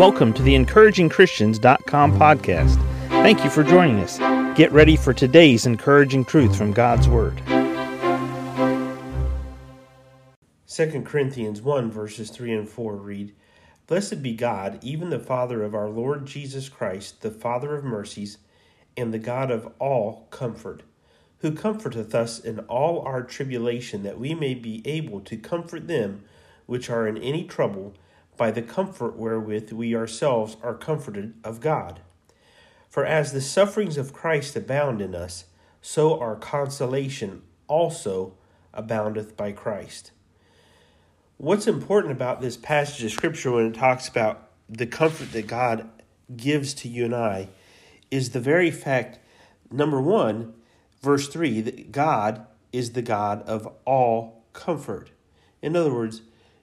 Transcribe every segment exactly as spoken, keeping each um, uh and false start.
Welcome to the encouraging christians dot com podcast. Thank you for joining us. Get ready for today's encouraging truth from God's Word. Second Corinthians one, verses three and four read, "Blessed be God, even the Father of our Lord Jesus Christ, the Father of mercies, and the God of all comfort, who comforteth us in all our tribulation, that we may be able to comfort them which are in any trouble, by the comfort wherewith we ourselves are comforted of God. For as the sufferings of Christ abound in us, so our consolation also aboundeth by Christ." What's important about this passage of Scripture when it talks about the comfort that God gives to you and I is the very fact, number one, verse three, that God is the God of all comfort. In other words,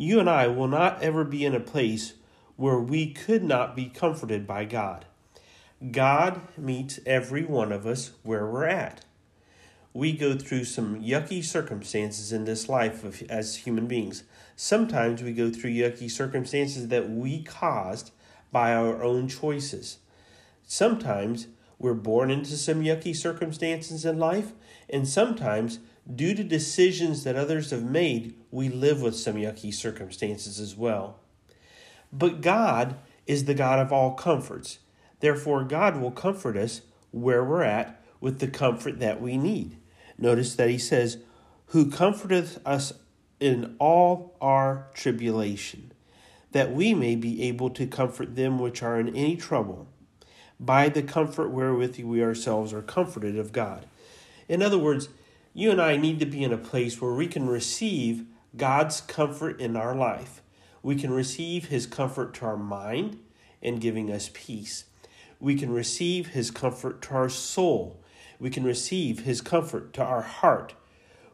you and I will not ever be in a place where we could not be comforted by God. God meets every one of us where we're at. We go through some yucky circumstances in this life of, as human beings. Sometimes we go through yucky circumstances that we caused by our own choices. Sometimes we're born into some yucky circumstances in life, and sometimes due to decisions that others have made, we live with some yucky circumstances as well. But God is the God of all comforts. Therefore, God will comfort us where we're at with the comfort that we need. Notice that he says, "Who comforteth us in all our tribulation, that we may be able to comfort them which are in any trouble, by the comfort wherewith we ourselves are comforted of God." In other words, you and I need to be in a place where we can receive God's comfort in our life. We can receive his comfort to our mind in giving us peace. We can receive his comfort to our soul. We can receive his comfort to our heart.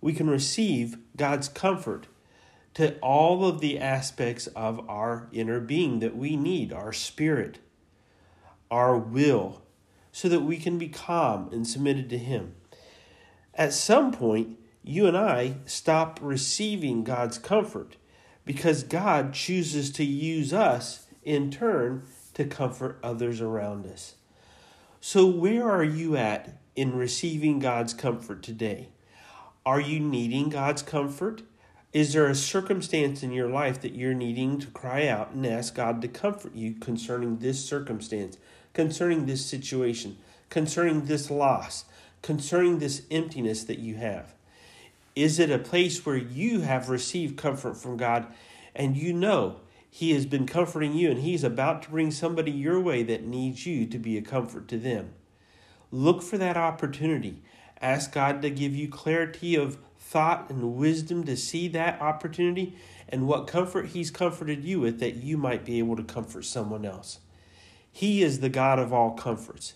We can receive God's comfort to all of the aspects of our inner being that we need, our spirit, our will, so that we can be calm and submitted to him. At some point, you and I stop receiving God's comfort because God chooses to use us in turn to comfort others around us. So where are you at in receiving God's comfort today? Are you needing God's comfort? Is there a circumstance in your life that you're needing to cry out and ask God to comfort you concerning this circumstance, concerning this situation, concerning this loss, concerning this emptiness that you have? Is it a place where you have received comfort from God and you know he has been comforting you and he's about to bring somebody your way that needs you to be a comfort to them? Look for that opportunity. Ask God to give you clarity of thought and wisdom to see that opportunity and what comfort he's comforted you with, that you might be able to comfort someone else. He is the God of all comforts.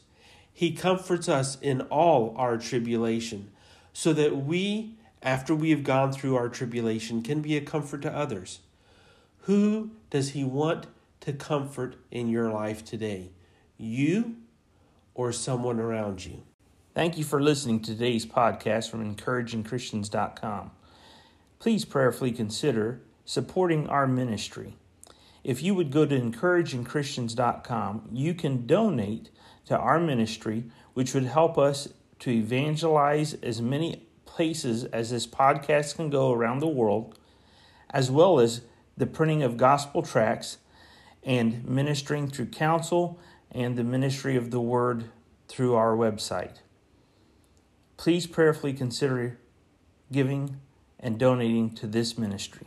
He comforts us in all our tribulation, so that we, after we have gone through our tribulation, can be a comfort to others. Who does he want to comfort in your life today? You or someone around you? Thank you for listening to today's podcast from encouraging christians dot com. Please prayerfully consider supporting our ministry. If you would go to encouraging christians dot com, you can donate to our ministry, which would help us to evangelize as many places as this podcast can go around the world, as well as the printing of gospel tracts and ministering through counsel and the ministry of the word through our website. Please prayerfully consider giving and donating to this ministry.